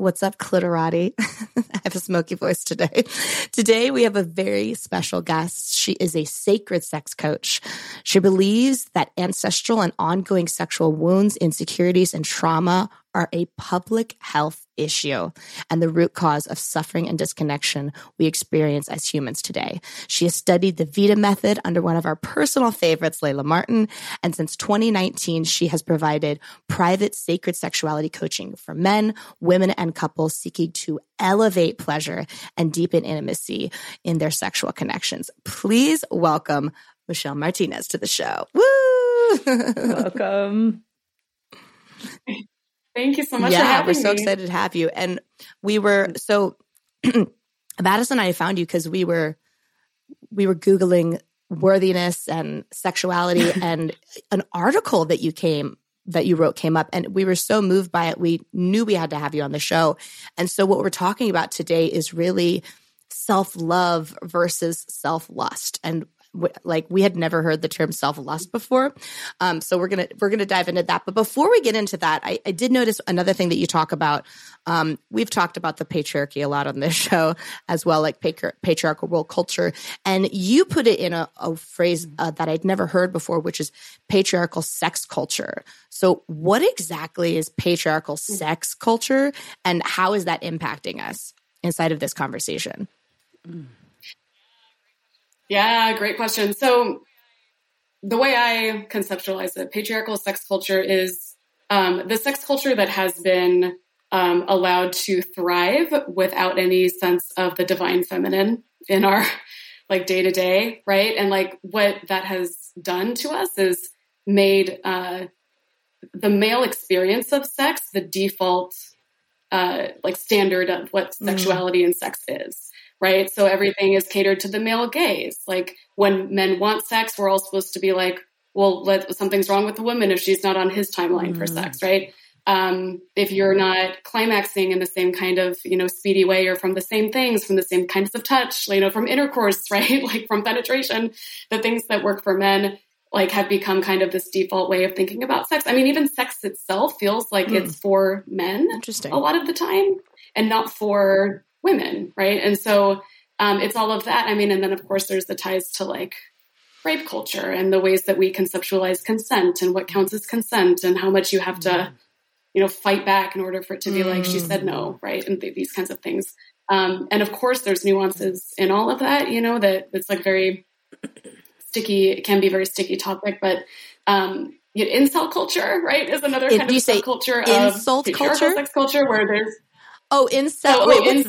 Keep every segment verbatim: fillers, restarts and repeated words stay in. What's up, Clitorati? I have a smoky voice today. Today, we have a very special guest. She is a sacred sex coach. She believes that ancestral and ongoing sexual wounds, insecurities, and trauma are a public health issue and the root cause of suffering and disconnection we experience as humans today. She has studied the Vita method under one of our personal favorites, Layla Martin, and since twenty nineteen, she has provided private sacred sexuality coaching for men, women, and couples seeking to elevate pleasure and deepen intimacy in their sexual connections. Please welcome Michelle Martinez to the show. Woo! Welcome. Thank you so much yeah, for having me. Yeah, we're so excited to have you. And we were, so Madison and I found you because we were, we were Googling worthiness and sexuality and an article that you came, that you wrote came up, and we were so moved by it. We knew we had to have you on the show. And so what we're talking about today is really self-love versus self-lust. And like we had never heard the term self-lust before. Um, so we're going to, we're going to dive into that. But before we get into that, I, I did notice another thing that you talk about. Um, we've talked about the patriarchy a lot on this show as well, like patri- patriarchal world culture. And you put it in a, a phrase uh, that I'd never heard before, which is patriarchal sex culture. So what exactly is patriarchal sex culture and how is that impacting us inside of this conversation? Mm. Yeah, great question. So the way I conceptualize it, patriarchal sex culture is um, the sex culture that has been um, allowed to thrive without any sense of the divine feminine in our like day to day, right? And like what that has done to us is made uh, the male experience of sex the default uh, like standard of what sexuality mm. and sex is. Right. So everything is catered to the male gaze. Like when men want sex, we're all supposed to be like, well, let, something's wrong with the woman if she's not on his timeline mm. for sex. Right. Um, if you're not climaxing in the same kind of, you know, speedy way or from the same things, from the same kinds of touch, you know, from intercourse, right. Like from penetration, the things that work for men, like have become kind of this default way of thinking about sex. I mean, even sex itself feels like mm. it's for men Interesting. a lot of the time and not for women. Right. And so, um, it's all of that. I mean, and then of course there's the ties to like rape culture and the ways that we conceptualize consent and what counts as consent and how much you have to, you know, fight back in order for it to be mm. like, she said no. Right. And th- these kinds of things. Um, and of course there's nuances in all of that, you know, that it's like very sticky, it can be a very sticky topic, but, um, you know, insult culture, right. Is another if kind of subculture of insult culture, sex culture where there's, Oh, incel. Oh, wait, what's incel.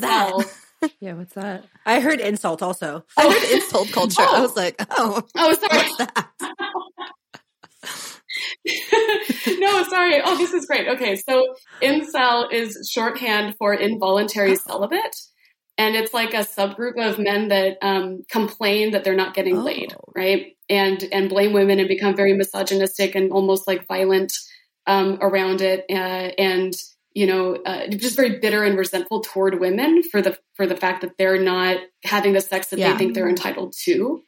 that? Yeah, what's that? I heard insult also. Oh. I heard insult culture. Oh. I was like, oh. Oh, sorry. What's that? No, sorry. Oh, this is great. Okay, so incel is shorthand for involuntary oh. celibate. And it's like a subgroup of men that um, complain that they're not getting oh. laid, right? And and blame women and become very misogynistic and almost like violent um, around it. Uh, and you know, uh, just very bitter and resentful toward women for the, for the fact that they're not having the sex that yeah. they think they're entitled to.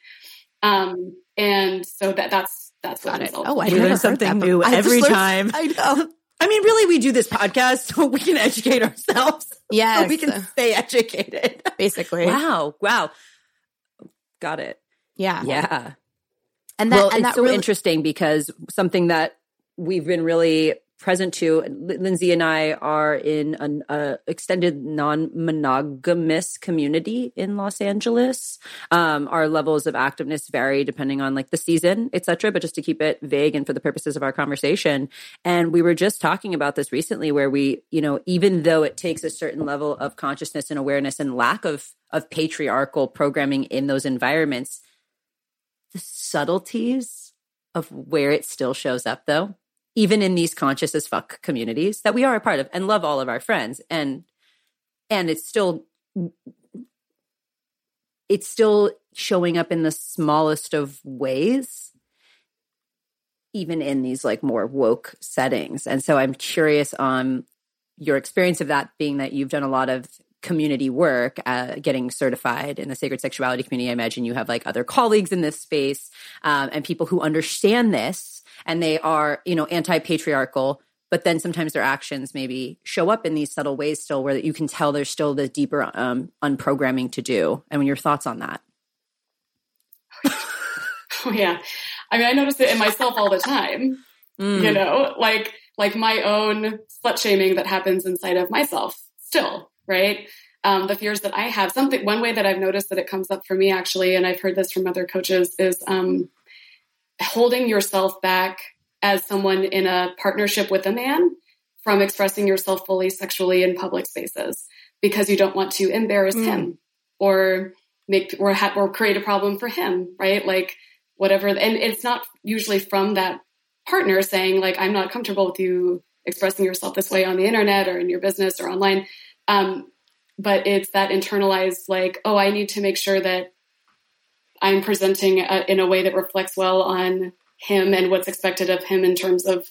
Um, and so that that's, that's what it. Oh, I learn something new every time. I know. I mean, really, we do this podcast so we can educate ourselves. Yeah. So we can stay educated. Basically. Wow. Wow. Got it. Yeah. Yeah. And that, well, and it's that so really- interesting because something that we've been really present to, Lindsay and I are in an uh, extended non-monogamous community in Los Angeles. Um, our levels of activeness vary depending on like the season, et cetera, but just to keep it vague and for the purposes of our conversation. And we were just talking about this recently where we, you know, even though it takes a certain level of consciousness and awareness and lack of, of patriarchal programming in those environments, the subtleties of where it still shows up though, even in these conscious as fuck communities that we are a part of and love all of our friends. And, and it's still, it's still showing up in the smallest of ways, even in these like more woke settings. And so I'm curious on your experience of that, being that you've done a lot of community work, uh, getting certified in the sacred sexuality community. I imagine you have like other colleagues in this space um, and people who understand this. And they are, you know, anti-patriarchal, But then sometimes their actions maybe show up in these subtle ways still where you can tell there's still the deeper um, unprogramming to do. I mean, your thoughts on that? Oh, yeah. I mean, I notice it in myself all the time, mm. you know, like, like my own slut shaming that happens inside of myself still, right? Um, the fears that I have, something, one way that I've noticed that it comes up for me actually, and I've heard this from other coaches, is um, holding yourself back as someone in a partnership with a man from expressing yourself fully sexually in public spaces because you don't want to embarrass mm. him or make, or, ha- or create a problem for him, right? Like whatever. And it's not usually from that partner saying like, I'm not comfortable with you expressing yourself this way on the internet or in your business or online. Um, But it's that internalized, like, oh, I need to make sure that I'm presenting a, in a way that reflects well on him and what's expected of him in terms of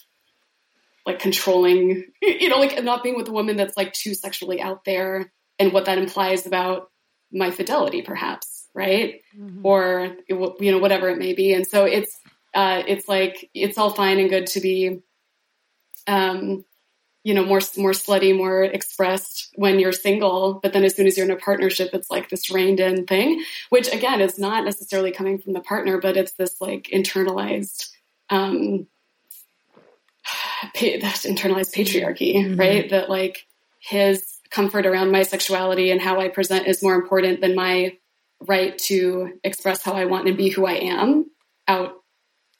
like controlling, you know, like not being with a woman that's like too sexually out there and what that implies about my fidelity, perhaps, right? Mm-hmm. Or, you know, whatever it may be. And so it's, uh, it's like, it's all fine and good to be, um, you know, more, more slutty, more expressed when you're single. But then as soon as you're in a partnership, it's like this reined in thing, which again, is not necessarily coming from the partner, but it's this like internalized, um, pa- that internalized patriarchy, mm-hmm. right? That like his comfort around my sexuality and how I present is more important than my right to express how I want and be who I am out,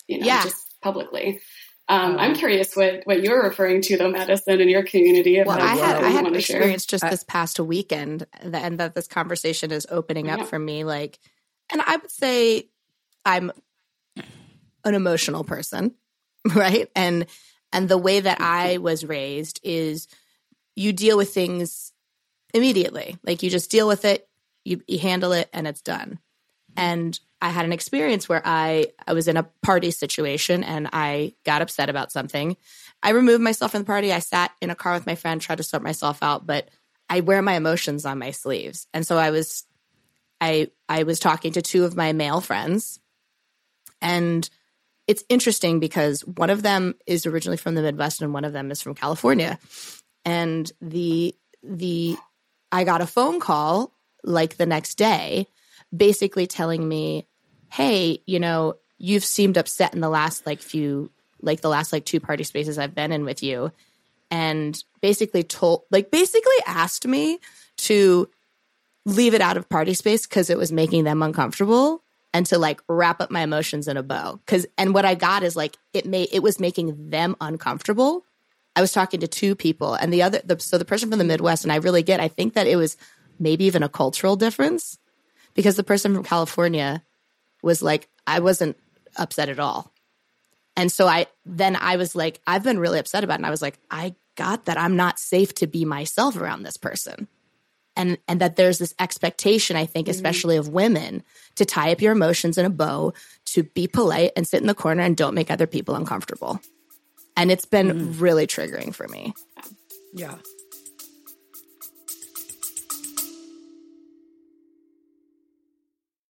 you know, yeah. just publicly. Um, I'm curious what, what you're referring to, though, Madison, in your community. Well, I had, I had an experience share. just this past weekend, and that this conversation is opening yeah. up for me. Like, and I would say I'm an emotional person, right? And and the way that I was raised is you deal with things immediately. Like you just deal with it, you, you handle it, and it's done. And I had an experience where I, I was in a party situation and I got upset about something. I removed myself from the party. I sat in a car with my friend, tried to sort myself out, but I wear my emotions on my sleeves. And so I was, I, I was talking to two of my male friends, and it's interesting because one of them is originally from the Midwest and one of them is from California. And the, the, I got a phone call like the next day, basically telling me, hey, you know, you've seemed upset in the last like few, like the last like two party spaces I've been in with you. And basically told, like basically asked me to leave it out of party space because it was making them uncomfortable and to like wrap up my emotions in a bow. Cause, and what I got is like, it made, it was making them uncomfortable. I was talking to two people and the other, the, so the person from the Midwest, and I really get, I think that it was maybe even a cultural difference. Because the person from California was like, I wasn't upset at all. And so I then I was like, I've been really upset about it. And I was like, I got that I'm not safe to be myself around this person. And and that there's this expectation, I think, mm-hmm. especially of women, to tie up your emotions in a bow, to be polite and sit in the corner and don't make other people uncomfortable. And it's been mm-hmm. really triggering for me. Yeah.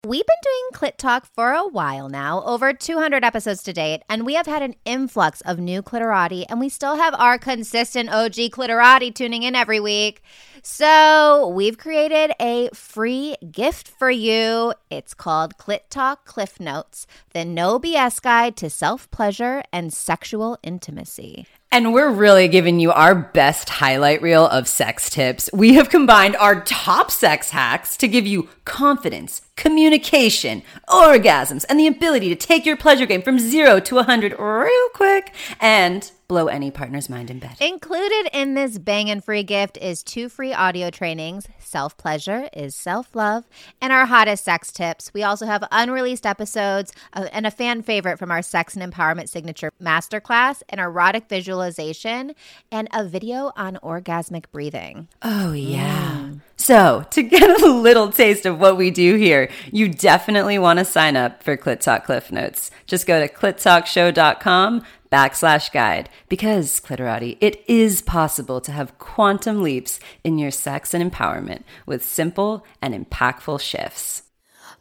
We've been doing Clit Talk for a while now, over two hundred episodes to date, and we have had an influx of new Clitorati, and we still have our consistent O G Clitorati tuning in every week. So we've created a free gift for you. It's called Clit Talk Cliff Notes, the no B S guide to self-pleasure and sexual intimacy. And we're really giving you our best highlight reel of sex tips. We have combined our top sex hacks to give you confidence, communication, orgasms, and the ability to take your pleasure game from zero to one hundred real quick and blow any partner's mind in bed. Included in this bangin' free gift is two free audio trainings, Self-Pleasure is Self-Love, and our hottest sex tips. We also have unreleased episodes of, and a fan favorite from our Sex and Empowerment Signature Masterclass, an erotic visual and a video on orgasmic breathing. Oh, yeah. Mm. So to get a little taste of what we do here, you definitely want to sign up for Clit Talk Cliff Notes. Just go to clit talk show dot com backslash guide because, Clitorati, it is possible to have quantum leaps in your sex and empowerment with simple and impactful shifts.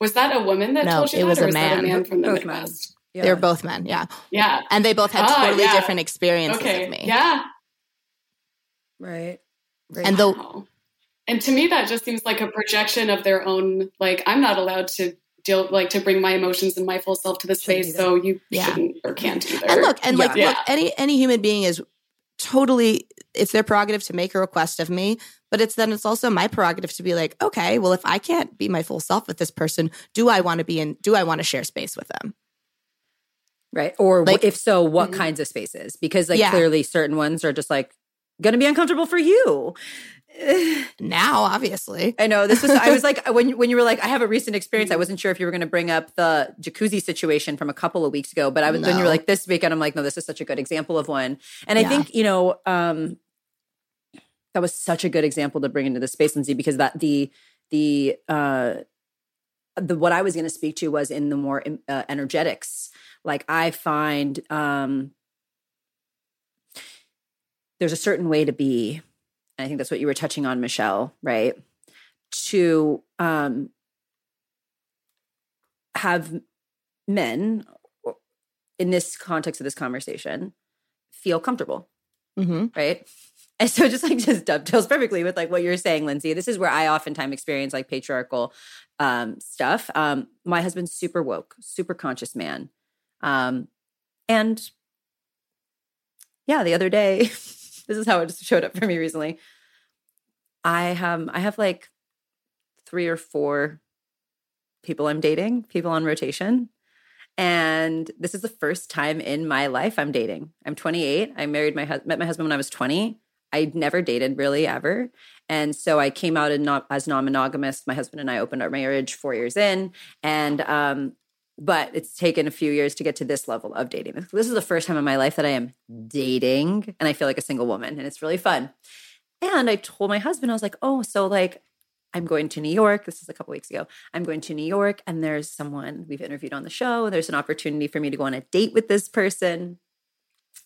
Was that a woman that no, told you that? No, it was, or a, was man. That a man from the both Midwest? Yeah. They were both men, yeah. Yeah. And they both had oh, totally yeah. different experiences okay. with me. Yeah. Right. right. And the wow. And to me, that just seems like a projection of their own, like, I'm not allowed to deal, like, to bring my emotions and my full self to the space, so you yeah. shouldn't or can't either. And look, and yeah. like, yeah. look, any any human being is totally, it's their prerogative to make a request of me. But it's then it's also my prerogative to be like, okay, well, if I can't be my full self with this person, do I want to be in, do I want to share space with them? Right. Or like, if so, what mm-hmm. kinds of spaces? Because like yeah. clearly certain ones are just like going to be uncomfortable for you. Now, obviously. I know this was, I was like, when, when you were like, I have a recent experience. I wasn't sure if you were going to bring up the jacuzzi situation from a couple of weeks ago, but I was, no. when you were like this weekend, I'm like, no, this is such a good example of one. And yeah. I think, you know, um, that was such a good example to bring into the space, Lindsay, because that the the uh, the what I was going to speak to was in the more uh, energetics. Like I find um, there's a certain way to be, and I think that's what you were touching on, Michelle, right? To um, have men in this context of this conversation feel comfortable, mm-hmm. right? And so just like just dovetails perfectly with like what you're saying, Lindsay. This is where I oftentimes experience like patriarchal um, stuff. Um, my husband's super woke, super conscious man. Um, and yeah, the other day, this is how it just showed up for me recently. I um, I have like three or four people I'm dating, people on rotation. And this is the first time in my life I'm dating. I'm twenty-eight. I married my husband, met my husband when I was twenty. I'd never dated really ever. And so I came out as non-monogamous. My husband and I opened our marriage four years in. And, um, but it's taken a few years to get to this level of dating. This is the first time in my life that I am dating and I feel like a single woman, and it's really fun. And I told my husband, I was like, oh, so like, I'm going to New York. This is a couple weeks ago. I'm going to New York, and there's someone we've interviewed on the show, and there's an opportunity for me to go on a date with this person.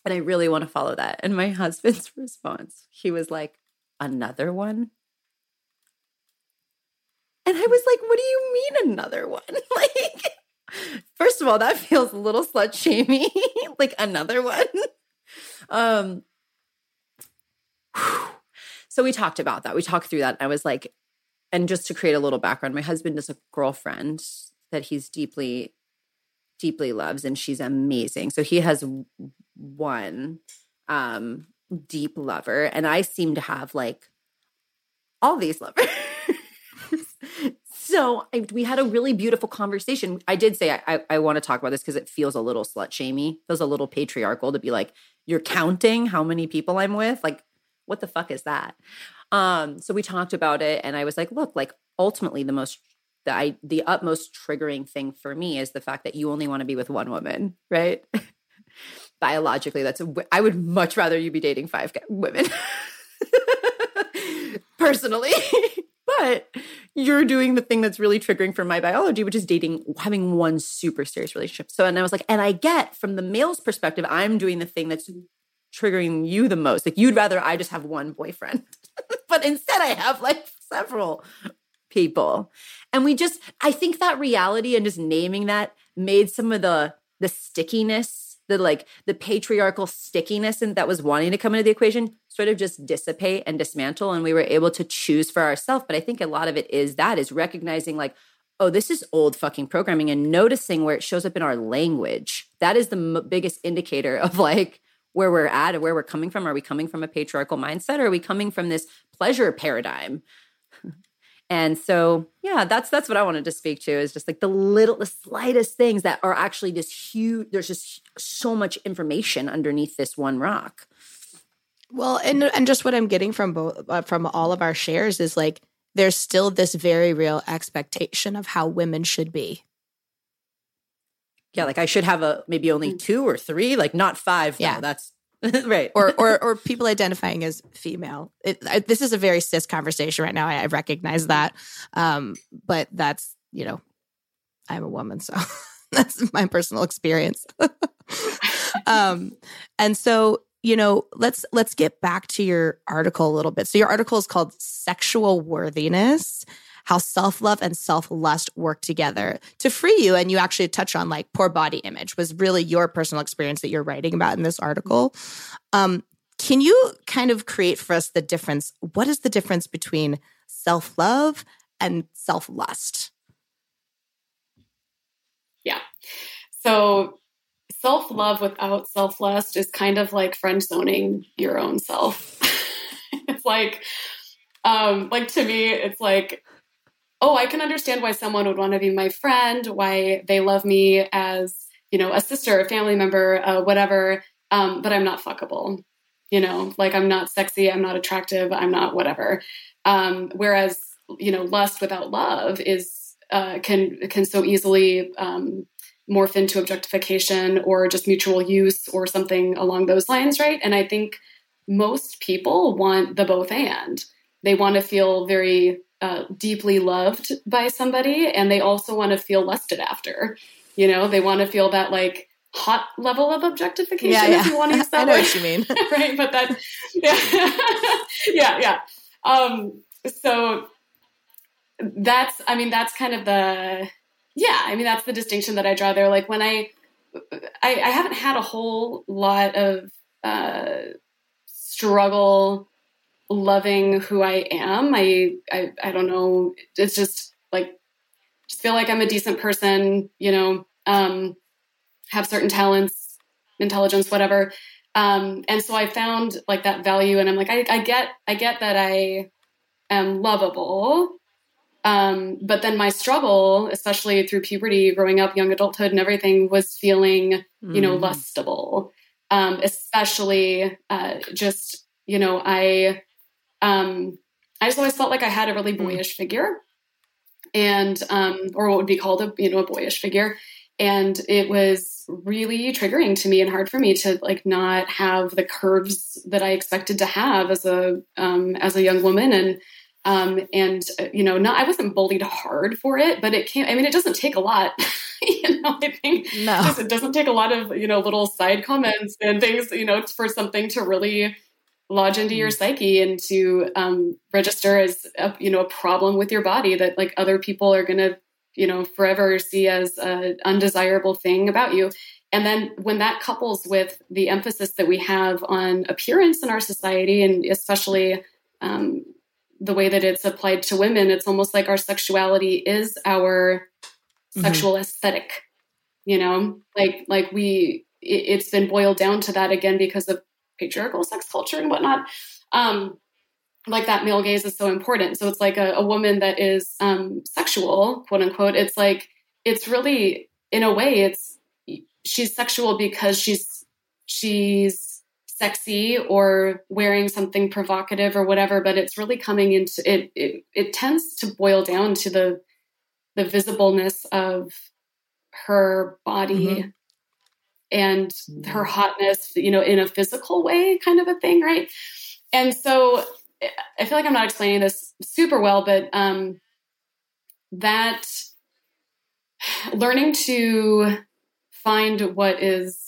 And I really want to follow that. And my husband's response, he was like, another one? And I was like, what do you mean another one? Like, first of all, that feels a little slut-shamey. Like, another one? Um. Whew. So we talked about that. We talked through that. I was like, and just to create a little background, my husband is a girlfriend that he's deeply, deeply loves, and she's amazing. So he has one um, deep lover, and I seem to have like all these lovers. So I, we had a really beautiful conversation. I did say I, I, I want to talk about this because it feels a little slut-shamey, feels a little patriarchal to be like, you're counting how many people I'm with? Like, what the fuck is that? Um, so we talked about it, and I was like, look, like ultimately the most, the, I, the utmost triggering thing for me is the fact that you only want to be with one woman, right? Biologically, that's, a, I would much rather you be dating five women personally, but you're doing the thing that's really triggering for my biology, which is dating, having one super serious relationship. So, and I was like, and I get from the male's perspective, I'm doing the thing that's triggering you the most. Like you'd rather I just have one boyfriend. But instead I have like several people. And we just, I think that reality and just naming that made some of the the stickiness, the like the patriarchal stickiness and that was wanting to come into the equation sort of just dissipate and dismantle. And we were able to choose for ourselves. But I think a lot of it is that is recognizing like, oh, this is old fucking programming and noticing where it shows up in our language. That is the m- biggest indicator of like, where we're at or where we're coming from. Are we coming from a patriarchal mindset or are we coming from this pleasure paradigm? And so, yeah, that's that's what I wanted to speak to is just like the little, the slightest things that are actually just huge. There's just so much information underneath this one rock. Well, and and just what I'm getting from both, uh, from all of our shares is like, there's still this very real expectation of how women should be. Yeah, like I should have a maybe only two or three, like not five. Though. Yeah, that's right. or, or or people identifying as female. It, I, this is a very cis conversation right now. I, I recognize that, um, but that's you know, I'm a woman, so that's my personal experience. um, and so you know, let's let's get back to your article a little bit. So your article is called "Sexual Worthiness." How self-love and self-lust work together to free you. And you actually touch on like poor body image was really your personal experience that you're writing about in this article. Um, can you kind of create for us the difference? What is the difference between self-love and self-lust? Yeah. So self-love without self-lust is kind of like friend zoning your own self. It's like, um, like to me, it's like, oh, I can understand why someone would want to be my friend, why they love me as, you know, a sister, a family member, uh, whatever, um, but I'm not fuckable, you know, like I'm not sexy, I'm not attractive, I'm not whatever. Um, whereas, you know, lust without love is, uh, can, can so easily um, morph into objectification or just mutual use or something along those lines, right? And I think most people want the both and. They want to feel very... Uh, deeply loved by somebody, and they also want to feel lusted after. You know, they want to feel that like hot level of objectification. Yeah, yeah. If you want to use that I know word. What you mean, right? But that, yeah, yeah, yeah. Um, so that's, I mean, that's kind of the, yeah, I mean, that's the distinction that I draw there. Like when I, I, I haven't had a whole lot of uh, struggle. Loving who I am. I, I, I don't know. It's just like, just feel like I'm a decent person, you know, um, have certain talents, intelligence, whatever. Um, and so I found like that value and I'm like, I, I get, I get that I am lovable. Um, but then my struggle, especially through puberty, growing up, young adulthood and everything was feeling, you know, mm. lustable. Um, especially, uh, just, you know, I, Um, I just always felt like I had a really boyish figure and, um, or what would be called a, you know, a boyish figure. And it was really triggering to me and hard for me to like not have the curves that I expected to have as a, um, as a young woman. And, um, and, you know, not, I wasn't bullied hard for it, but it came, I mean, it doesn't take a lot, you know, I think no. Just, it doesn't take a lot of, you know, little side comments and things, you know, for something to really lodge into your psyche and to um, register as a, you know, a problem with your body that like other people are going to, you know, forever see as an undesirable thing about you. And then when that couples with the emphasis that we have on appearance in our society, and especially um, the way that it's applied to women, it's almost like our sexuality is our mm-hmm. sexual aesthetic, you know, like, like we, it, it's been boiled down to that again, because of patriarchal sex culture and whatnot. Um, like that male gaze is so important. So it's like a, a woman that is um, sexual, quote unquote. It's like, it's really in a way it's, she's sexual because she's, she's sexy or wearing something provocative or whatever, but it's really coming into it. It, it tends to boil down to the, the visibleness of her body mm-hmm. and her hotness, you know, in a physical way kind of a thing, right? And so I feel like I'm not explaining this super well, but um, that learning to find what is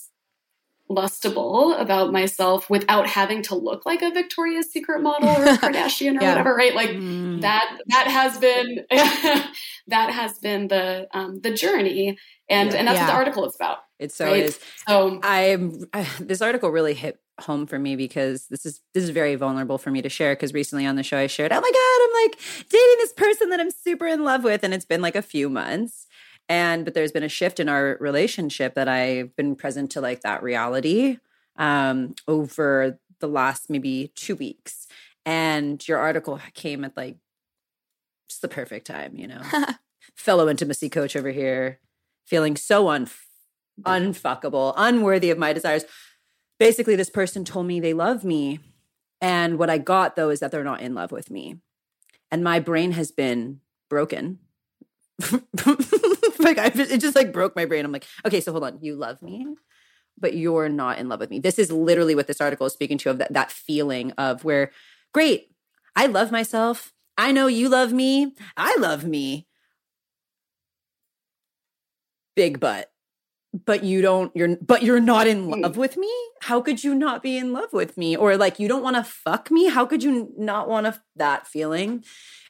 lustable about myself without having to look like a Victoria's Secret model or a Kardashian or yeah. whatever, right? Like mm. that, that has been, that has been the, um, the journey. And, yeah. and that's yeah. what the article is about. It so right? is. So I'm, I, this article really hit home for me because this is, this is very vulnerable for me to share. Cause recently on the show I shared, oh my God, I'm like dating this person that I'm super in love with. And it's been like a few months. And, but there's been a shift in our relationship that I've been present to like that reality um, over the last maybe two weeks. And your article came at like just the perfect time, you know, fellow intimacy coach over here, feeling so un- unfuckable, unworthy of my desires. Basically, this person told me they love me. And what I got though, is that they're not in love with me. And my brain has been broken. Like I, it just like broke my brain. I'm like, okay, so hold on. You love me, but you're not in love with me. This is literally what this article is speaking to, of that, that feeling of where, great, I love myself. I know you love me. I love me. Big butt. But you don't, you're, but you're not in love with me? How could you not be in love with me? Or like, you don't want to fuck me? How could you not want to, that feeling?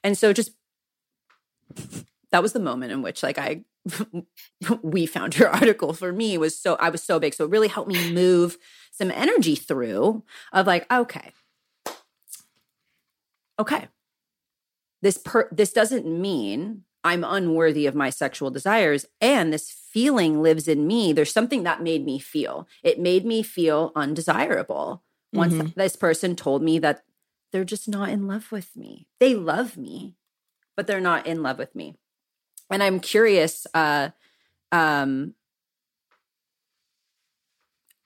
And so just, that was the moment in which like I, we found your article for me was so, I was so big. So it really helped me move some energy through of like, okay, okay. This per, this doesn't mean I'm unworthy of my sexual desires, and this feeling lives in me. There's something that made me feel. It made me feel undesirable once mm-hmm. this person told me that they're just not in love with me. They love me, but they're not in love with me. And I'm curious. Uh, um,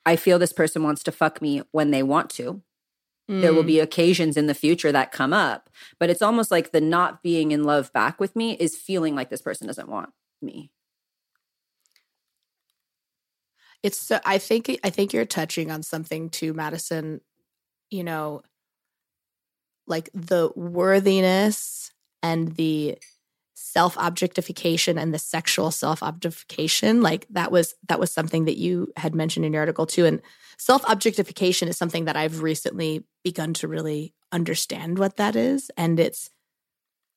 I feel this person wants to fuck me when they want to. There will be occasions in the future that come up, but it's almost like the not being in love back with me is feeling like this person doesn't want me. It's so, I think, I think you're touching on something too, Madison, you know, like the worthiness and the self-objectification and the sexual self-objectification. Like that was, that was something that you had mentioned in your article too. And self-objectification is something that I've recently begun to really understand what that is. And it's,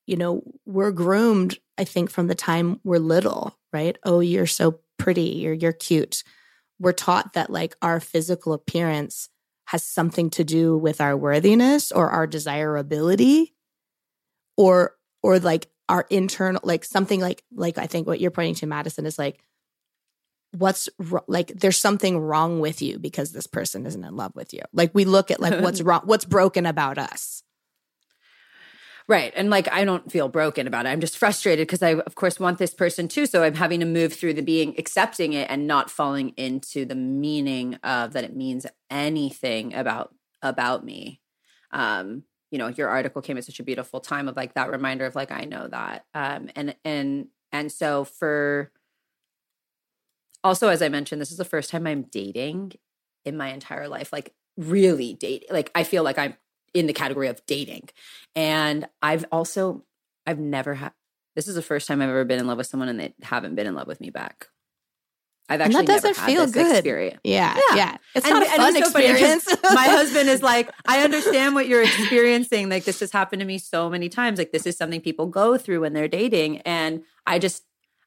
you know, we're groomed, I think, from the time we're little, right? Oh, you're so pretty, or you're cute. We're taught that like our physical appearance has something to do with our worthiness or our desirability, or or like our internal, like something like, like I think what you're pointing to, Madison, is like, what's like, there's something wrong with you because this person isn't in love with you. Like we look at like what's wrong, what's broken about us. Right. And like, I don't feel broken about it. I'm just frustrated because I of course want this person too. So I'm having to move through the being, accepting it and not falling into the meaning of that it means anything about, about me. Um, you know, your article came at such a beautiful time of like that reminder of like, I know that. Um, and, and, and so for, also, as I mentioned, this is the first time I'm dating in my entire life, like really dating. Like I feel like I'm in the category of dating. And I've also, I've never had, this is the first time I've ever been in love with someone and they haven't been in love with me back. I've actually and that doesn't never feel had this good. Experience. Yeah, yeah. yeah. It's and, not a fun it's so experience. My husband is like, I understand what you're experiencing. Like this has happened to me so many times. Like this is something people go through when they're dating. And I just,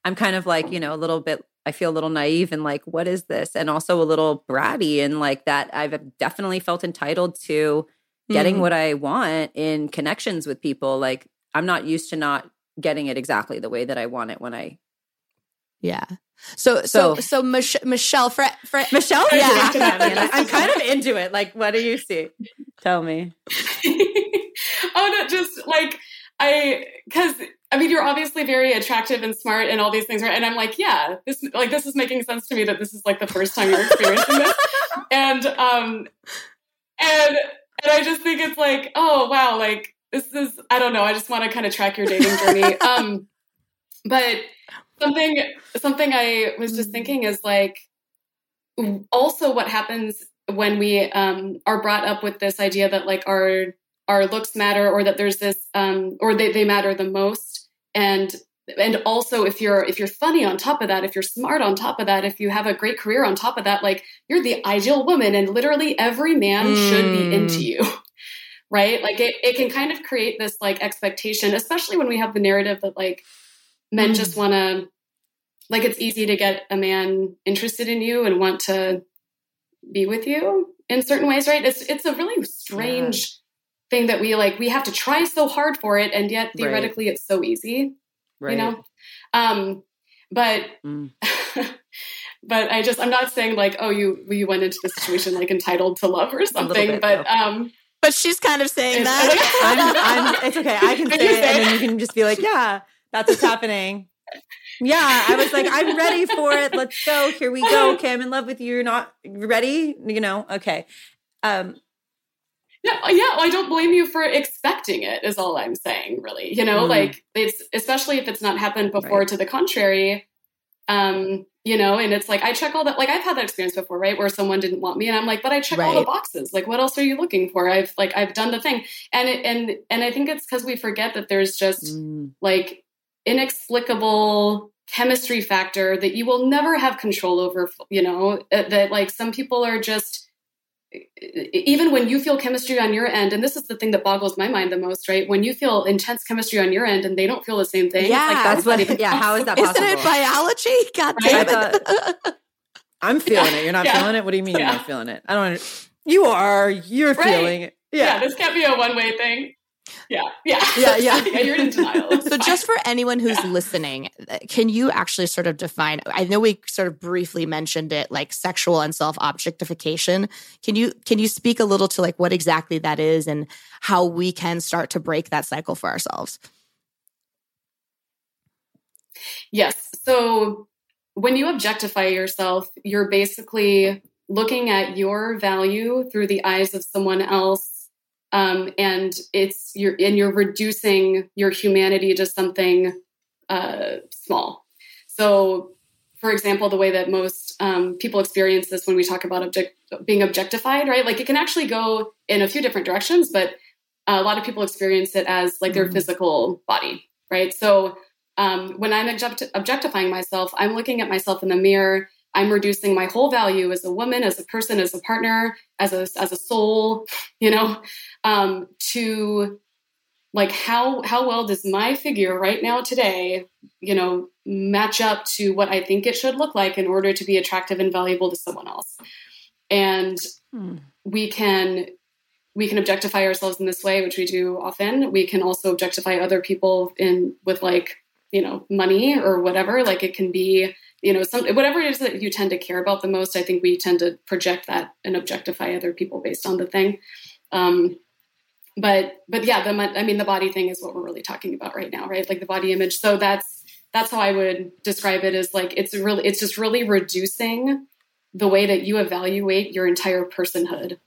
I'm kind of like, you know, a little bit, I feel a little naive and like, what is this? And also a little bratty and like that I've definitely felt entitled to getting mm-hmm. what I want in connections with people. Like I'm not used to not getting it exactly the way that I want it when I. Yeah. So, so, so, so Mich- Michelle, Fre- Fre- Michelle, yeah. I, I'm kind of into it. Like, what do you see? Tell me. Oh, no, just like I, cause I mean, you're obviously very attractive and smart and all these things, right? And I'm like, yeah, this like this is making sense to me that this is like the first time you're experiencing this, and um, and and I just think it's like, oh wow, like this is I don't know, I just want to kind of track your dating journey, um, but something something I was just thinking is like also what happens when we um are brought up with this idea that like our our looks matter, or that there's this um or they they matter the most. And, and also if you're, if you're funny on top of that, if you're smart on top of that, if you have a great career on top of that, like you're the ideal woman and literally every man mm. should be into you, right? Like it, it can kind of create this like expectation, especially when we have the narrative that like men mm. just want to, like, it's easy to get a man interested in you and want to be with you in certain ways, right? It's, it's a really strange yeah. thing that we like, we have to try so hard for it. And yet theoretically right. it's so easy, right. you know? Um, but, mm. but I just, I'm not saying like, oh, you, you went into this situation like entitled to love or something, bit, but, though. um, but she's kind of saying that. I'm, I'm, it's okay. I can say it and then you can just be like, yeah, that's what's happening. Yeah. I was like, I'm ready for it. Let's go. Here we go. Okay. I'm in love with you. You're not ready. You know? Okay. Um, Yeah, yeah, I don't blame you for expecting it is all I'm saying, really. You know, mm. like it's, especially if it's not happened before, right. to the contrary, um, you know, and it's like, I check all that, like I've had that experience before, right? Where someone didn't want me and I'm like, but I check right. all the boxes. Like, what else are you looking for? I've like, I've done the thing. And, it, and, and I think it's because we forget that there's just mm. like inexplicable chemistry factor that you will never have control over, you know, that like some people are just, even when you feel chemistry on your end, and this is the thing that boggles my mind the most, right? When you feel intense chemistry on your end and they don't feel the same thing. Yeah, like, that's what, even yeah, how is that possible? Isn't it biology? God damn it. Thought, I'm feeling yeah. it. You're not yeah. feeling it? What do you mean yeah. you're not feeling it? I don't, you are, you're right. feeling it. Yeah. yeah, this can't be a one-way thing. Yeah, yeah, yeah, yeah. yeah you're in denial. It's so fine. Just for anyone who's yeah. listening, can you actually sort of define, I know we sort of briefly mentioned it, like sexual and self-objectification. Can you can you speak a little to like what exactly that is and how we can start to break that cycle for ourselves? Yes. So when you objectify yourself, you're basically looking at your value through the eyes of someone else. Um, and it's you're and you're reducing your humanity to something uh, small. So, for example, the way that most um, people experience this when we talk about object, being objectified, right? Like it can actually go in a few different directions, but a lot of people experience it as like their mm-hmm. physical body, right? So um, when I'm object- objectifying myself, I'm looking at myself in the mirror. I'm reducing my whole value as a woman, as a person, as a partner, as a, as a soul, you know, um, to like, how, how well does my figure right now today, you know, match up to what I think it should look like in order to be attractive and valuable to someone else. And hmm. we can, we can objectify ourselves in this way, which we do often. We can also objectify other people in with like, you know, money or whatever, like it can be, you know, some, whatever it is that you tend to care about the most, I think we tend to project that and objectify other people based on the thing. Um, but, but yeah, the, I mean, the body thing is what we're really talking about right now, right? Like the body image. So that's, that's how I would describe it, is like, it's really, it's just really reducing the way that you evaluate your entire personhood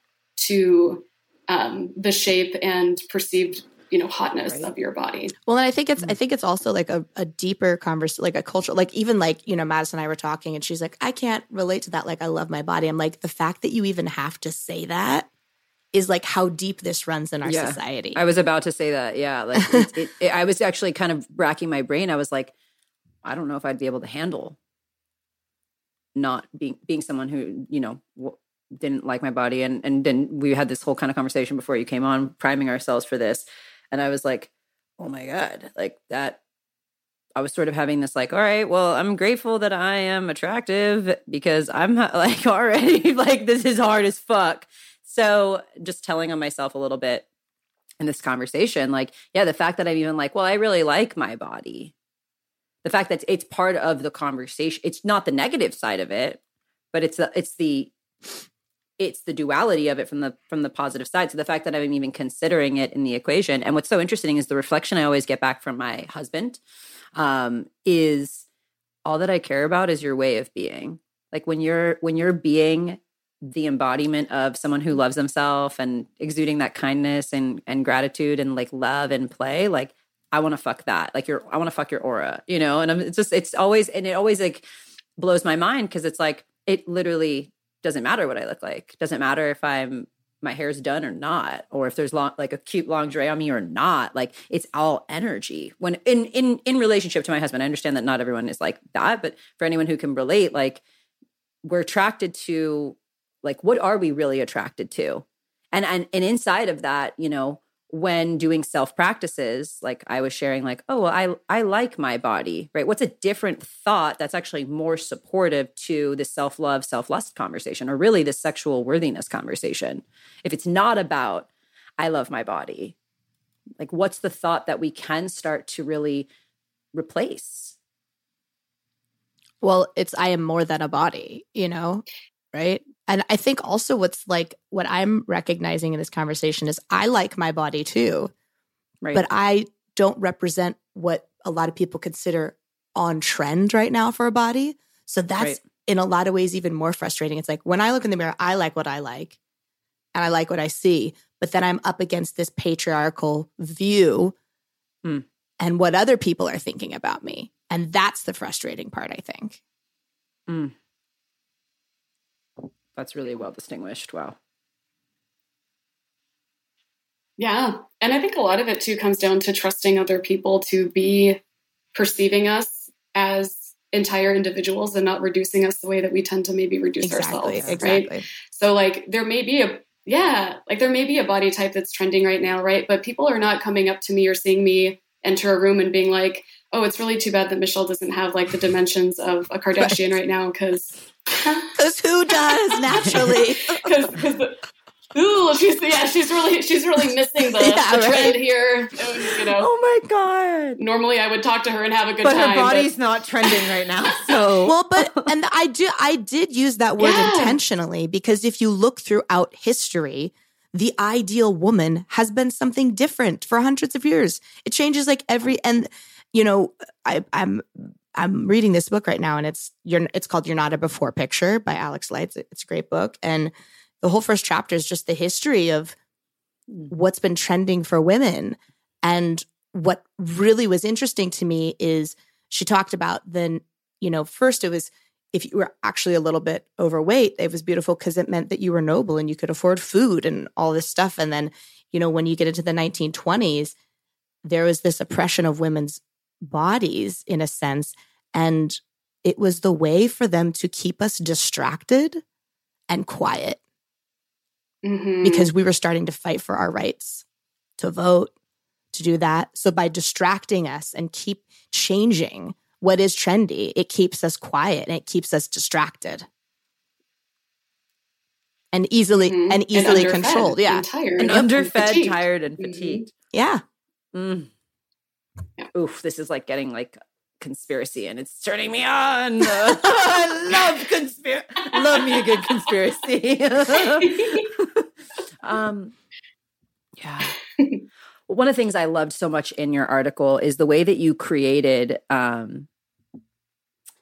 to um, the shape and perceived, you know, hotness right. of your body. Well, and I think it's, I think it's also like a, a deeper conversation, like a cultural, like even like, you know, Madison and I were talking and she's like, I can't relate to that. Like, I love my body. I'm like, the fact that you even have to say that is like how deep this runs in our yeah. society. I was about to say that. Yeah. Like it, it, it, I was actually kind of racking my brain. I was like, I don't know if I'd be able to handle not being, being someone who, you know, w- didn't like my body. And, and then we had this whole kind of conversation before you came on, priming ourselves for this. And I was like, oh my God, like that, I was sort of having this like, all right, well, I'm grateful that I am attractive because I'm like already like, this is hard as fuck. So just telling on myself a little bit in this conversation, like, yeah, the fact that I'm even like, well, I really like my body. The fact that it's part of the conversation, it's not the negative side of it, but it's the, it's the, it's the duality of it from the from the positive side. So the fact that I'm even considering it in the equation. And what's so interesting is the reflection I always get back from my husband um, is all that I care about is your way of being. Like when you're when you're being the embodiment of someone who loves themselves and exuding that kindness and and gratitude and like love and play, like I want to fuck that. Like your I want to fuck your aura, you know? And I'm it's just it's always and it always like blows my mind because it's like it literally doesn't matter what I look like. Doesn't matter if I'm my hair's done or not, or if there's long, like a cute lingerie on me or not. Like it's all energy. When in in in relationship to my husband, I understand that not everyone is like that, but for anyone who can relate, like we're attracted to, like what are we really attracted to? And and and inside of that, you know, when doing self practices, like I was sharing, like oh well, I I like my body, right? What's a different thought that's actually more supportive to the self love, self lust conversation, or really the sexual worthiness conversation? If it's not about I love my body, like what's the thought that we can start to really replace? Well, it's I am more than a body, you know, right? And I think also what's like, what I'm recognizing in this conversation is I like my body too, right. But I don't represent what a lot of people consider on trend right now for a body. So that's right. in a lot of ways even more frustrating. It's like when I look in the mirror, I like what I like and I like what I see, but then I'm up against this patriarchal view mm. and what other people are thinking about me. And that's the frustrating part, I think. Mm. That's really well distinguished. Wow. Yeah. And I think a lot of it too comes down to trusting other people to be perceiving us as entire individuals and not reducing us the way that we tend to maybe reduce exactly, ourselves. Exactly. Right? So like there may be a, yeah, like there may be a body type that's trending right now. Right. But people are not coming up to me or seeing me enter a room and being like, oh, it's really too bad that Michelle doesn't have like the dimensions of a Kardashian right, right now. Cause, cause who does naturally? Cause, cause ooh, she's yeah, she's really she's really missing the, yeah, the trend right? here. You know, oh my god! Normally, I would talk to her and have a good but time, her body's but... not trending right now. So well, but and I do I did use that word yeah. intentionally because if you look throughout history, the ideal woman has been something different for hundreds of years. It changes like every and you know I, I'm I'm reading this book right now and it's you're it's called You're Not a Before Picture by Alex Light. It's a great book and. The whole first chapter is just the history of what's been trending for women. And what really was interesting to me is she talked about then, you know, first it was if you were actually a little bit overweight, it was beautiful because it meant that you were noble and you could afford food and all this stuff. And then, you know, when you get into the nineteen twenties, there was this oppression of women's bodies in a sense. And it was the way for them to keep us distracted and quiet. Mm-hmm. Because we were starting to fight for our rights to vote, to do that. So by distracting us and keep changing what is trendy, it keeps us quiet and it keeps us distracted and easily mm-hmm. and easily and controlled. Yeah, and, tired and, and underfed, fatigued. tired, and fatigued. Mm-hmm. Yeah. Mm. yeah. Oof! This is like getting like. Conspiracy and it's turning me on. I love conspiracy. Love me a good conspiracy. um, yeah. One of the things I loved so much in your article is the way that you created, um,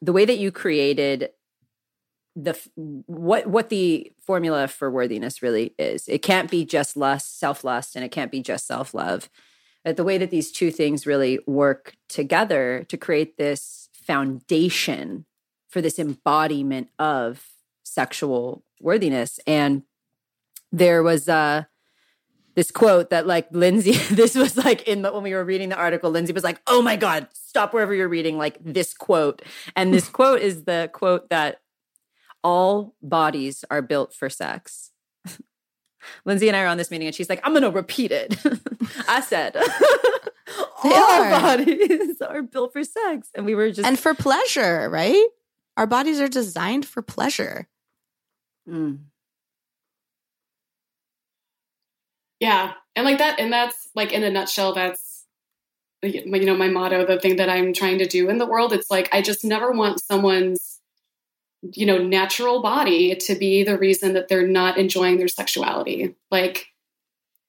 the way that you created the what what the formula for worthiness really is. It can't be just lust, self-lust, and it can't be just self-love. The way that these two things really work together to create this foundation for this embodiment of sexual worthiness. And there was uh, this quote that like Lindsay, this was like in the, when we were reading the article, Lindsay was like, oh my God, stop wherever you're reading, like this quote. And this quote is the quote that all bodies are built for sex. Lindsay and I are on this meeting and she's like, I'm going to repeat it. I said, all our bodies are built for sex. And we were just. And for pleasure, right? Our bodies are designed for pleasure. Mm. Yeah. And like that, and that's like in a nutshell, that's, you know, my motto, the thing that I'm trying to do in the world. It's like, I just never want someone's you know, natural body to be the reason that they're not enjoying their sexuality. Like,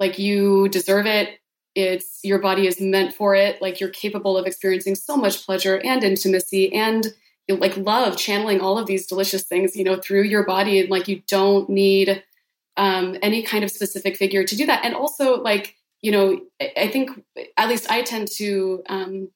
like you deserve it. It's your body is meant for it. Like you're capable of experiencing so much pleasure and intimacy and like love, channeling all of these delicious things, you know, through your body. And like, you don't need um, any kind of specific figure to do that. And also like, you know, I, I think at least I tend to um,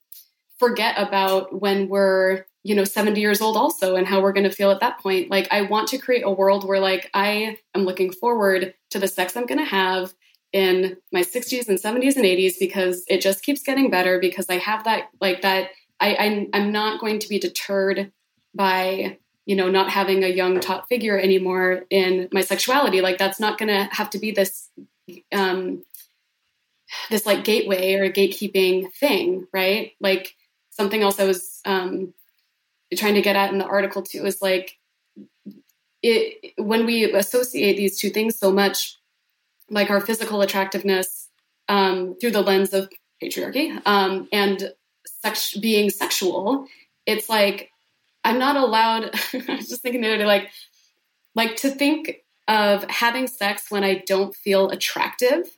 forget about when we're, you know, seventy years old also, and how we're going to feel at that point. Like, I want to create a world where like, I am looking forward to the sex I'm going to have in my sixties and seventies and eighties, because it just keeps getting better because I have that, like that, I, I'm, I'm not going to be deterred by, you know, not having a young top figure anymore in my sexuality. Like that's not going to have to be this, um, this like gateway or gatekeeping thing. Right. Like something else I was, um, trying to get at in the article too, is like it, when we associate these two things so much, like our physical attractiveness um, through the lens of patriarchy um, and sex being sexual, it's like, I'm not allowed, I was just thinking the other day, like, like to think of having sex when I don't feel attractive.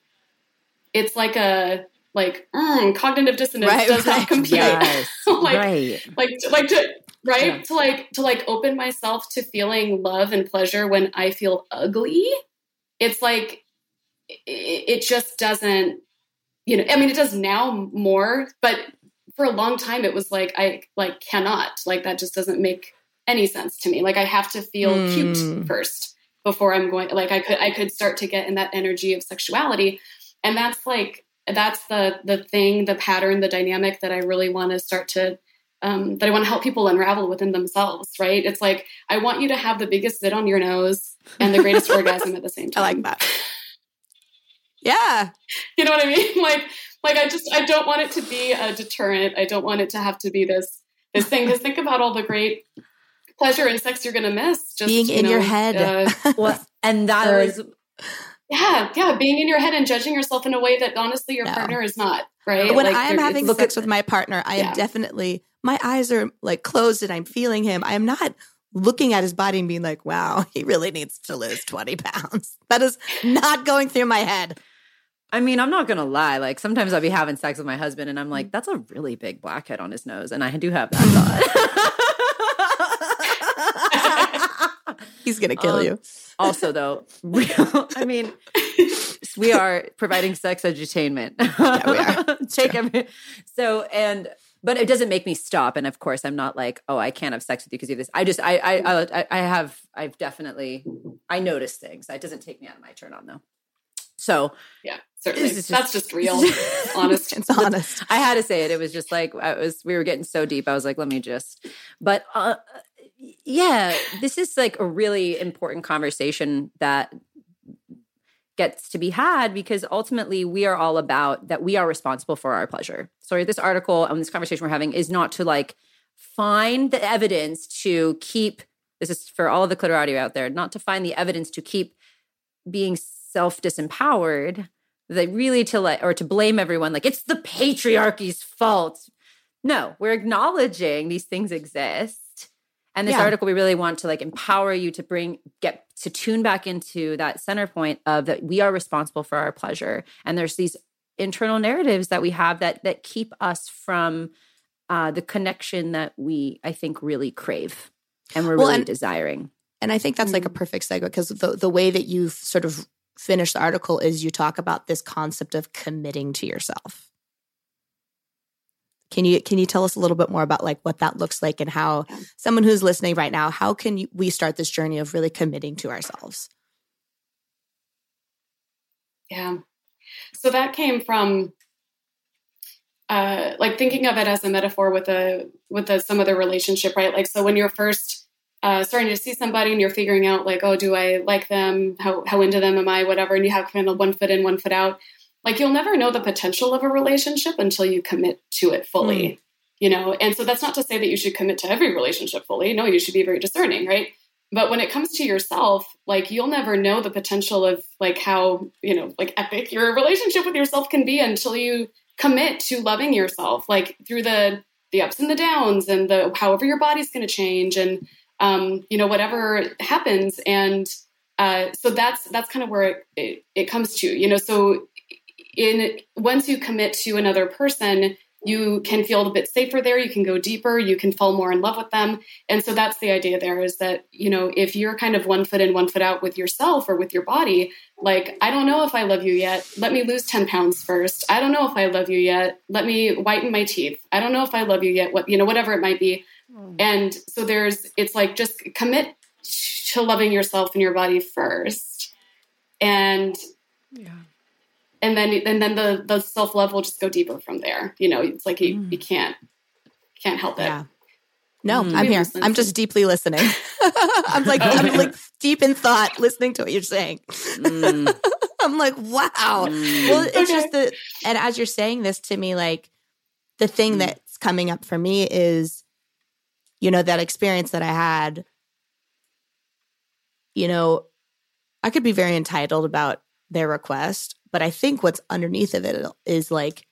It's like a, like mm, cognitive dissonance right, does right. not compute. Yes. like, right. like, like to, Right? Yeah. To like, to like open myself to feeling love and pleasure when I feel ugly. It's like, it just doesn't, you know, I mean, it does now more, but for a long time it was like, I like cannot, like, that just doesn't make any sense to me. Like, I have to feel mm. cute first before I'm going, like I could, I could start to get in that energy of sexuality. And that's like, that's the, the thing, the pattern, the dynamic that I really want to start to, um, that I want to help people unravel within themselves. Right. It's like, I want you to have the biggest zit on your nose and the greatest orgasm at the same time. I like that. Yeah. You know what I mean? Like, like I just, I don't want it to be a deterrent. I don't want it to have to be this, this thing. Because think about all the great pleasure and sex you're going to miss. Just being you in know, your head. Uh, well, and that or, is. Yeah. Yeah. Being in your head and judging yourself in a way that honestly your no. partner is not. Right. When like, I am having sex with my partner, I yeah. am definitely, my eyes are like closed and I'm feeling him. I am not looking at his body and being like, wow, he really needs to lose twenty pounds. That is not going through my head. I mean, I'm not going to lie. Like, sometimes I'll be having sex with my husband and I'm like, that's a really big blackhead on his nose. And I do have that thought. He's going to kill um, you. Also, though, real, I mean, we are providing sex edutainment. Yeah, we are. Take every, so, and, but it doesn't make me stop. And of course, I'm not like, oh, I can't have sex with you because you have this. I just, I, I, I, I have, I've definitely, I notice things. It doesn't take me out of my turn on, though. So yeah, certainly just, that's just real, honest. It's honest. I had to say it. It was just like I was. We were getting so deep. I was like, let me just. But uh, yeah, this is like a really important conversation that gets to be had because ultimately we are all about that. We are responsible for our pleasure. So this article and this conversation we're having is not to like find the evidence to keep. This is for all of the clitorati out there. Not to find the evidence to keep being self-disempowered, that really to let, or to blame everyone, like it's the patriarchy's fault. No, we're acknowledging these things exist. And this yeah. article, we really want to like empower you to bring, get to tune back into that center point of that we are responsible for our pleasure. And there's these internal narratives that we have that, that keep us from uh, the connection that we, I think, really crave and we're well, really and, desiring. And I think that's like a perfect segue because the, the way that you've sort of finished the article is you talk about this concept of committing to yourself. Can you can you tell us a little bit more about like what that looks like and how someone who's listening right now, how can you, we start this journey of really committing to ourselves? Yeah. So that came from uh, like thinking of it as a metaphor with a with a, some other relationship, right? Like so when you're first Uh, starting to see somebody and you're figuring out like, oh, do I like them? How how into them am I? Whatever. And you have kind of one foot in, one foot out. Like you'll never know the potential of a relationship until you commit to it fully, mm. you know? And so that's not to say that you should commit to every relationship fully. No, you should be very discerning, right? But when it comes to yourself, like you'll never know the potential of like how, you know, like epic your relationship with yourself can be until you commit to loving yourself, like through the the ups and the downs and the however your body's going to change and Um, you know, whatever happens. And uh, so that's, that's kind of where it, it, it comes to, you know, so in, once you commit to another person, you can feel a bit safer there. You can go deeper, you can fall more in love with them. And so that's the idea there is that, you know, if you're kind of one foot in, one foot out with yourself or with your body, like, I don't know if I love you yet. Let me lose ten pounds first. I don't know if I love you yet. Let me whiten my teeth. I don't know if I love you yet. What, you know, whatever it might be. And so there's, it's like, just commit to loving yourself and your body first. And, yeah. and then, and then the, the self-love will just go deeper from there. You know, it's like, you, mm. you can't, can't help it. Yeah. No, mm. I'm here. Listening. I'm just deeply listening. I'm like, okay. I'm like deep in thought, listening to what you're saying. Mm. I'm like, wow. Mm. Well, it's okay. just the, and as you're saying this to me, like the thing mm. that's coming up for me is, you know, that experience that I had, you know, I could be very entitled about their request, but I think what's underneath of it is like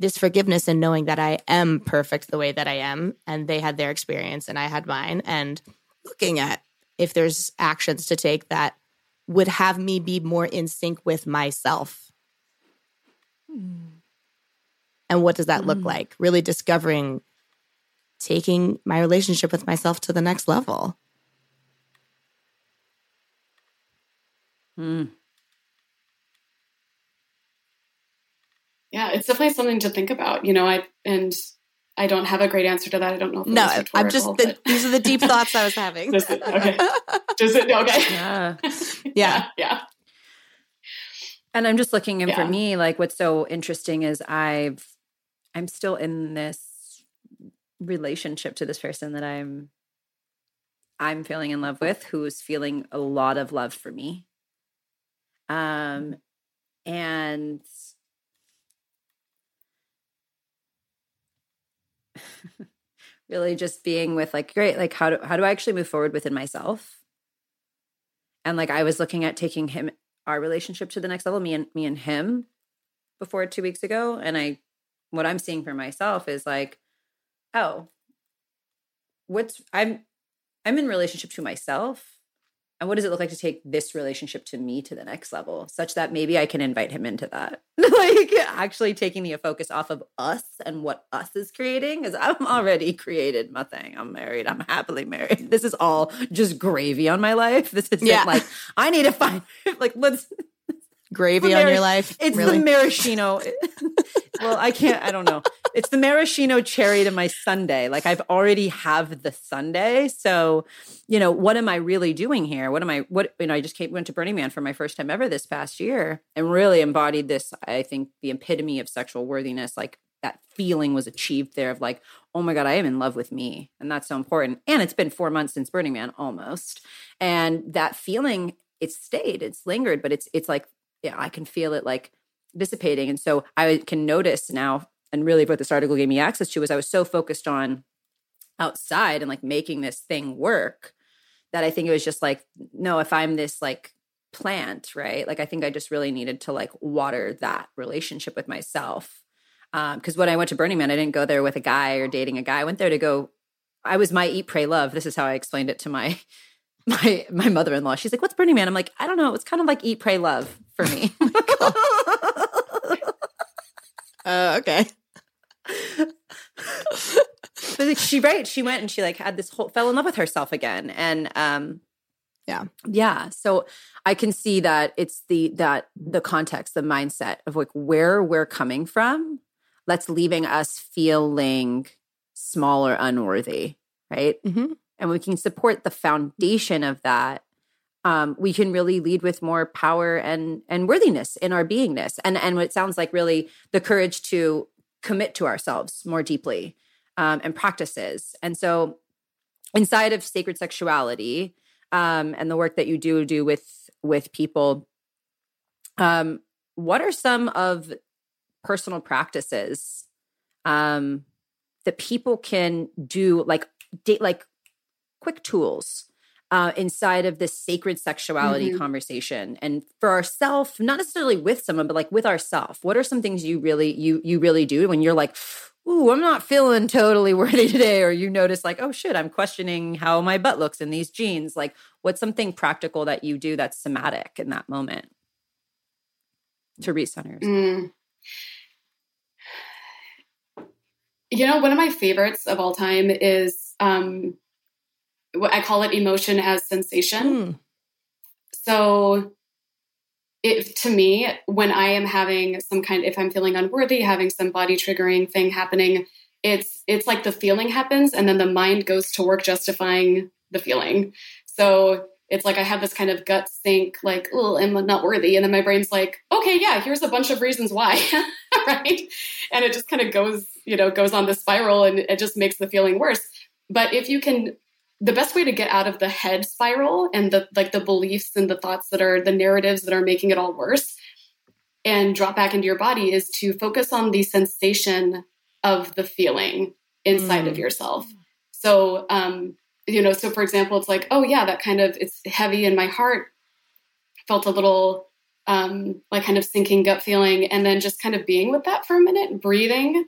this forgiveness and knowing that I am perfect the way that I am and they had their experience and I had mine and looking at if there's actions to take that would have me be more in sync with myself. Mm. And what does that mm. look like? Really discovering taking my relationship with myself to the next level. Mm. Yeah, it's definitely something to think about, you know, I, and I don't have a great answer to that. I don't know. If no, I'm just, the, these are the deep thoughts I was having. Just, okay. Just, okay. Yeah. Yeah. Yeah. Yeah. And I'm just looking in yeah. for me, like what's so interesting is I've, I'm still in this relationship to this person that I'm, I'm feeling in love with, who's feeling a lot of love for me. Um, and really just being with like, great, like how do, how do I actually move forward within myself? And like, I was looking at taking him, our relationship to the next level, me and me and him before two weeks ago. And I, what I'm seeing for myself is like, oh, what's I'm, I'm in relationship to myself. And what does it look like to take this relationship to me to the next level such that maybe I can invite him into that? Like actually taking the focus off of us and what us is creating, because I've already created my thing. I'm married. I'm happily married. This is all just gravy on my life. This isn't yeah. like, I need to find, like, let's. Gravy on mar- your life? It's really? The maraschino. Well, I can't, I don't know. It's the maraschino cherry to my sundae. Like I've already have the sundae. So, you know, what am I really doing here? What am I, what, you know, I just came, went to Burning Man for my first time ever this past year and really embodied this, I think, the epitome of sexual worthiness. Like that feeling was achieved there of like, oh my God, I am in love with me. And that's so important. And it's been four months since Burning Man almost. And that feeling, it's stayed, it's lingered, but it's, it's like, yeah, I can feel it like dissipating. And so I can notice now, and really what this article gave me access to was I was so focused on outside and like making this thing work that I think it was just like, no, if I'm this like plant, right? Like I think I just really needed to like water that relationship with myself. Um, because when I went to Burning Man, I didn't go there with a guy or dating a guy. I went there to go, I was my eat, pray, love. This is how I explained it to my My my mother-in-law, she's like, what's Burning Man? I'm like, I don't know. It's kind of like eat, pray, love for me. Oh uh, okay. But like, she, right, she went and she like had this whole, fell in love with herself again. And um, yeah. Yeah. So I can see that it's the, that the context, the mindset of like where we're coming from, that's leaving us feeling small or unworthy, right? Mm-hmm. And we can support the foundation of that, um, we can really lead with more power and and worthiness in our beingness. And and what it sounds like really the courage to commit to ourselves more deeply um, and practices. And so inside of sacred sexuality um, and the work that you do do with, with people, um, what are some of personal practices um, that people can do, like date, like, quick tools uh, inside of this sacred sexuality mm-hmm. conversation, and for ourselves, not necessarily with someone, but like with ourselves. What are some things you really you you really do when you're like, "Ooh, I'm not feeling totally worthy today," or you notice like, "Oh shit, I'm questioning how my butt looks in these jeans." Like, what's something practical that you do that's somatic in that moment to recenter yourself? Mm. You know, one of my favorites of all time is. Um, I call it emotion as sensation. Mm. So it, to me, when I am having some kind, if I'm feeling unworthy, having some body triggering thing happening, it's, it's like the feeling happens and then the mind goes to work justifying the feeling. So it's like, I have this kind of gut sink, like, oh, I'm not worthy. And then my brain's like, okay, yeah, here's a bunch of reasons why. Right. And it just kind of goes, you know, goes on the spiral and it just makes the feeling worse. But if you can, the best way to get out of the head spiral and the, like the beliefs and the thoughts that are the narratives that are making it all worse and drop back into your body is to focus on the sensation of the feeling inside mm. of yourself. So, um, you know, so for example, it's like, oh yeah, that kind of, it's heavy in my heart, felt a little, um, like kind of sinking gut feeling. And then just kind of being with that for a minute, breathing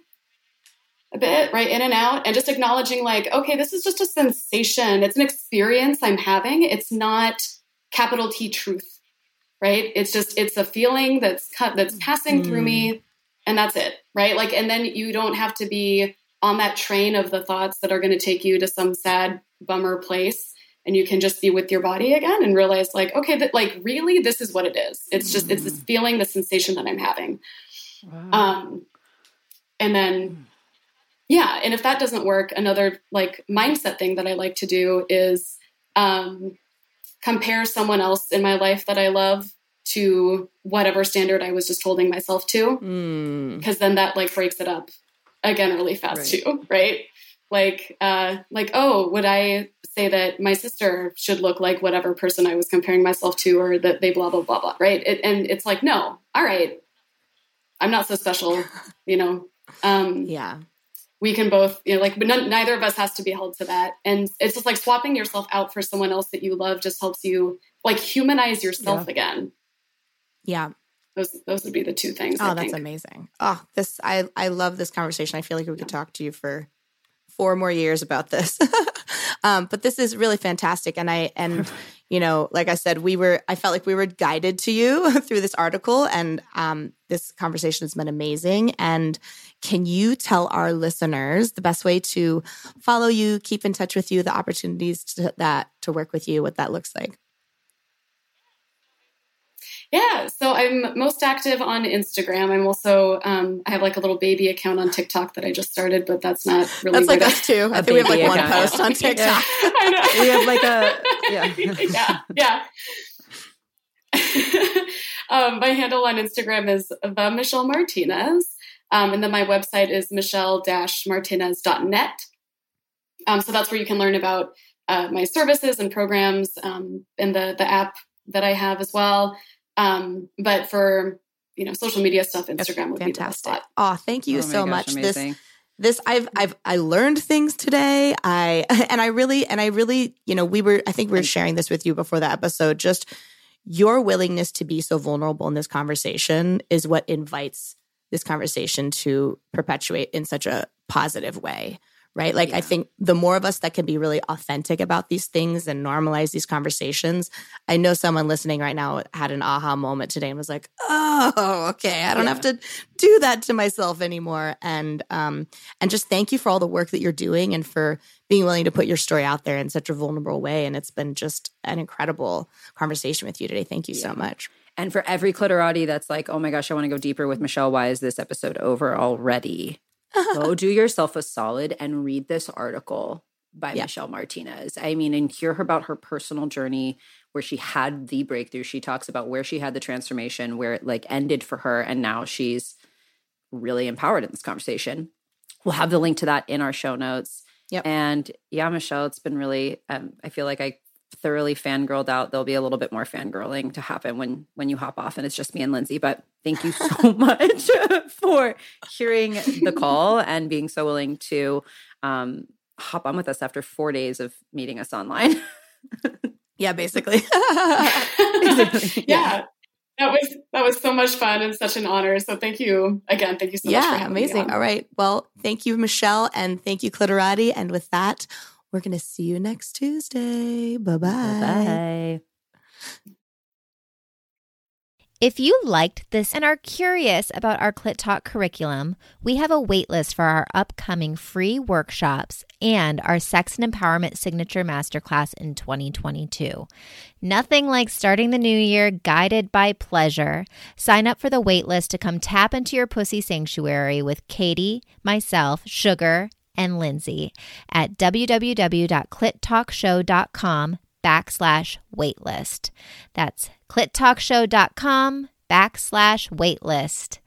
a bit, right, in and out, and just acknowledging like, okay, this is just a sensation. It's an experience I'm having. It's not capital T truth, right? It's just, it's a feeling that's cut, that's passing mm. through me, and that's it, right? Like, and then you don't have to be on that train of the thoughts that are going to take you to some sad bummer place, and you can just be with your body again and realize like, okay, that like really, this is what it is. It's just, mm. it's this feeling, the sensation that I'm having. Wow. Um, and then, yeah. And if that doesn't work, another like mindset thing that I like to do is, um, compare someone else in my life that I love to whatever standard I was just holding myself to. Mm. Cause then that like breaks it up again really fast right. too. Right. Like, uh, like, oh, would I say that my sister should look like whatever person I was comparing myself to, or that they blah, blah, blah, blah. Right. It, and it's like, no, all right. I'm not so special, you know? Um, yeah. We can both, you know, like, but none, neither of us has to be held to that. And it's just like swapping yourself out for someone else that you love just helps you like humanize yourself yeah. again. Yeah. Those those would be the two things. Oh, I that's think. amazing. Oh, this, I, I love this conversation. I feel like we could yeah. talk to you for four more years about this. um, but this is really fantastic. And I, and, you know, like I said, we were, I felt like we were guided to you through this article, and um, this conversation has been amazing. And can you tell our listeners the best way to follow you, keep in touch with you, the opportunities to that, to work with you, what that looks like? Yeah. So I'm most active on Instagram. I'm also, um, I have like a little baby account on TikTok that I just started, but that's not really. That's like us too. I think we have like account. one post on TikTok. Yeah. I know. We have like a, yeah. yeah. Yeah. um, my handle on Instagram is the Michelle Martinez. Um, and then my website is michelle dash martinez dot net. Um, so that's where you can learn about, uh, my services and programs, um, and the, the app that I have as well. Um, but for, you know, social media stuff, Instagram would be the best spot. Oh, thank you so much. This, this, I've, I've, I learned things today. I, and I really, and I really, you know, we were, I think we were sharing this with you before the episode, just your willingness to be so vulnerable in this conversation is what invites this conversation to perpetuate in such a positive way. Right? Like, yeah. I think the more of us that can be really authentic about these things and normalize these conversations. I know someone listening right now had an aha moment today and was like, oh, okay, I don't yeah. have to do that to myself anymore. And um, and just thank you for all the work that you're doing and for being willing to put your story out there in such a vulnerable way. And it's been just an incredible conversation with you today. Thank you yeah. so much. And for every Clitorati that's like, oh my gosh, I want to go deeper with Michelle. Why is this episode over already? Go do yourself a solid and read this article by yeah. Michelle Martinez. I mean, and hear her about her personal journey where she had the breakthrough. She talks about where she had the transformation, where it like ended for her. And now she's really empowered in this conversation. We'll have the link to that in our show notes. Yep. And yeah, Michelle, it's been really, um, I feel like I thoroughly fangirled out. There'll be a little bit more fangirling to happen when when you hop off and it's just me and Lindsay. But thank you so much for hearing the call and being so willing to um, hop on with us after four days of meeting us online. yeah, basically. basically. Yeah. That was that was so much fun and such an honor. So thank you again. Thank you so yeah, much for having amazing. me on. All right. Well, thank you, Michelle, and thank you, Clitorati. And with that, we're going to see you next Tuesday. Bye-bye. Bye-bye. If you liked this and are curious about our Clit Talk curriculum, we have a waitlist for our upcoming free workshops and our Sex and Empowerment Signature Masterclass in twenty twenty-two. Nothing like starting the new year guided by pleasure. Sign up for the waitlist to come tap into your pussy sanctuary with Katie, myself, Sugar, and Lindsay at www.clittalkshow.com backslash waitlist. That's clittalkshow.com backslash waitlist.